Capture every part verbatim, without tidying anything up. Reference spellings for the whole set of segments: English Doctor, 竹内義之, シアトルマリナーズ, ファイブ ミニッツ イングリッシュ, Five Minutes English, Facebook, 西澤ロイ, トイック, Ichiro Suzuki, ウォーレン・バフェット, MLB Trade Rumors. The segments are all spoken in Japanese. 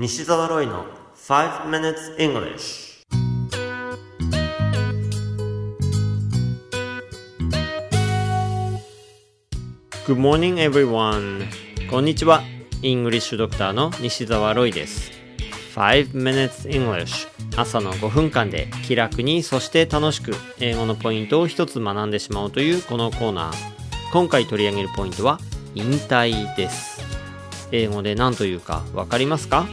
西澤ロイのファイブ ミニッツ イングリッシュ。 Good morning, everyone. こんにちは。English Doctor の西澤ロイです。ファイブ ミニッツ イングリッシュ。朝のごふんかんで気楽にそして楽しく英語のポイントを一つ学んでしまおうというこのコーナー。今回取り上げるポイントは引退です。英語で何というかわかりますか？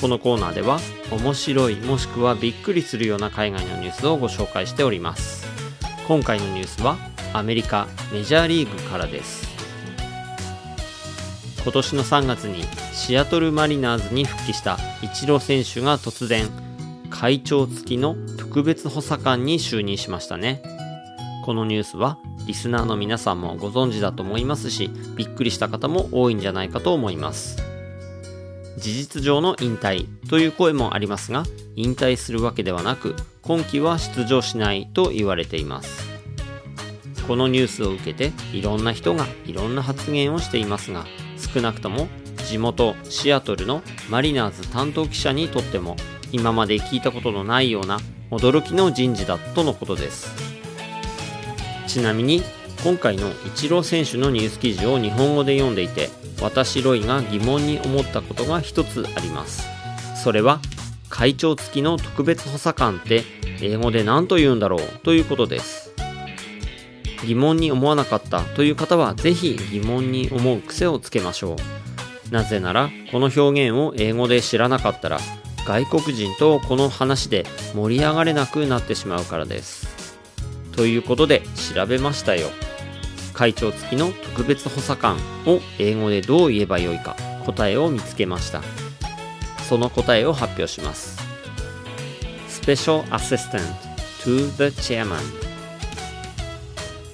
このコーナーでは面白いもしくはびっくりするような海外のニュースをご紹介しております。今回のニュースはアメリカメジャーリーグからです。今年のさんがつにシアトルマリナーズに復帰したイチロー選手が突然会長付きの特別補佐官に就任しましたね。このニュースはリスナーの皆さんもご存知だと思いますし、びっくりした方も多いんじゃないかと思います。事実上の引退という声もありますが、引退するわけではなく、今季は出場しないと言われています。このニュースを受けて、いろんな人がいろんな発言をしていますが、少なくとも地元シアトルのマリナーズ担当記者にとっても、今まで聞いたことのないような驚きの人事だとのことです。ちなみに、今回のイチロー選手のニュース記事を日本語で読んでいて、私ロイが疑問に思ったことが一つあります。それは、会長付きの特別補佐官って英語で何と言うんだろうということです。疑問に思わなかったという方は、ぜひ疑問に思う癖をつけましょう。なぜなら、この表現を英語で知らなかったら、外国人とこの話で盛り上がれなくなってしまうからです。ということで、調べましたよ。会長付きの特別補佐官を英語でどう言えばよいか答えを見つけました。その答えを発表します。Special Assistant to the Chairman。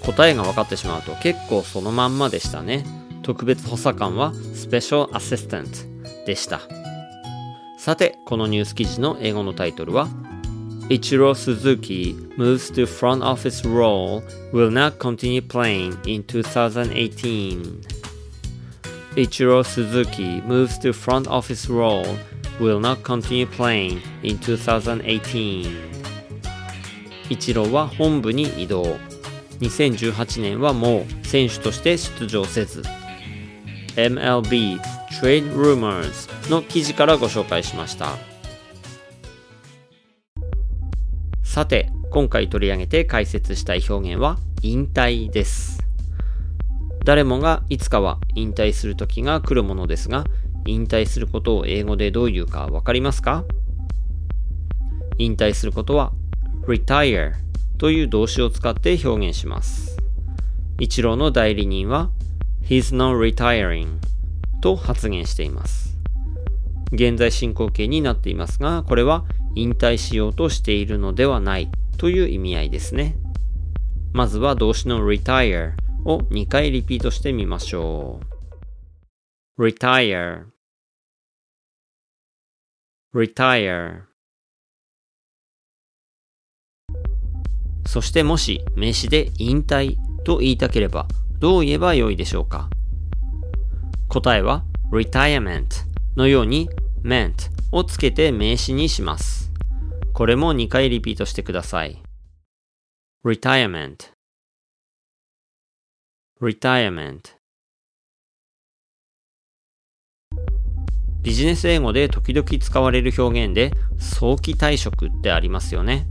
答えが分かってしまうと結構そのまんまでしたね。特別補佐官は Special Assistant でした。さて、このニュース記事の英語のタイトルはIchiro Suzuki moves to front office role, will not continue playing in twenty eighteen. Ichiro Suzuki moves to front office role, will not continue playing in twenty eighteen. イチローは本部に移動。にせんじゅうはちねんはもう選手として出場せず。エムエルビー Trade Rumors の記事からご紹介しました。さて、今回取り上げて解説したい表現は引退です。誰もがいつかは引退する時が来るものですが、引退することを英語でどう言うかわかりますか？引退することは retire という動詞を使って表現します。イチローの代理人は he's not retiring と発言しています。現在進行形になっていますが、これは引退しようとしているのではないという意味合いですね。まずは動詞の retire をにかいリピートしてみましょう。retire retire。 そしてもし名詞で引退と言いたければどう言えばよいでしょうか？答えは retirement のように meant をつけて名詞にします。これもにかいリピートしてください。retirement retirement。 ビジネス英語で時々使われる表現で早期退職ってありますよね。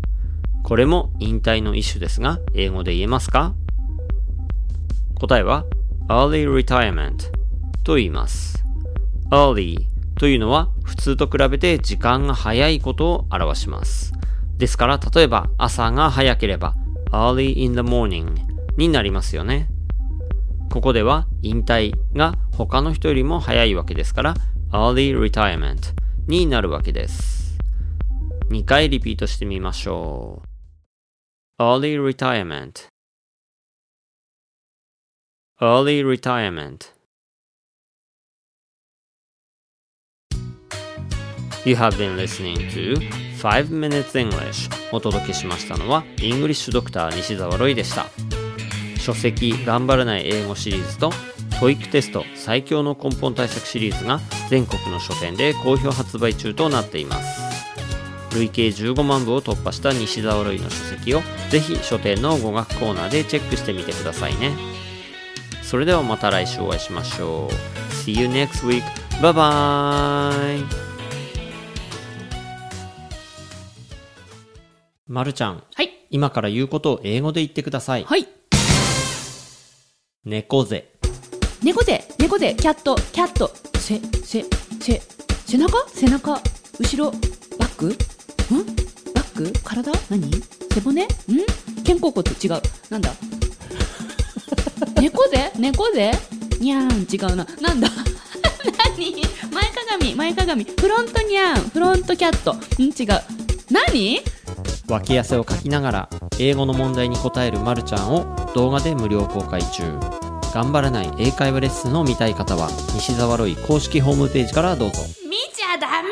これも引退の一種ですが、英語で言えますか？答えは early retirement と言います。 earlyというのは普通と比べて時間が早いことを表します。ですから例えば朝が早ければ early in the morning になりますよね。ここでは引退が他の人よりも早いわけですから early retirement になるわけです。にかいリピートしてみましょう。early retirement early retirement。You have been listening to five minutes English。 お届けしましたのはイングリッシュドクター西澤ロイでした。書籍頑張らない英語シリーズとトイック テスト最強の根本対策シリーズが全国の書店で好評発売中となっています。累計じゅうごまんぶを突破した西澤ロイの書籍をぜひ書店の語学コーナーでチェックしてみてくださいね。それではまた来週お会いしましょう。 See you next week. Bye bye. まるちゃん、はい、今から言うことを英語で言ってください。はい。猫背。猫背、猫背、キャット、キャット、せ、せ、せ、背中、背中、後ろ、バック、ん？バック？体？何？背骨？ん？肩甲骨違う。なんだ？猫背？猫背？にゃーん、違うな。なんだ？何？前かがみ、前かがみ、フロントにゃーん、フロントキャット、ん？違う。何？脇汗をかきながら英語の問題に答えるまるちゃんを動画で無料公開中。頑張らない英会話レッスンを見たい方は西澤ロイ公式ホームページからどうぞ。見ちゃダメ！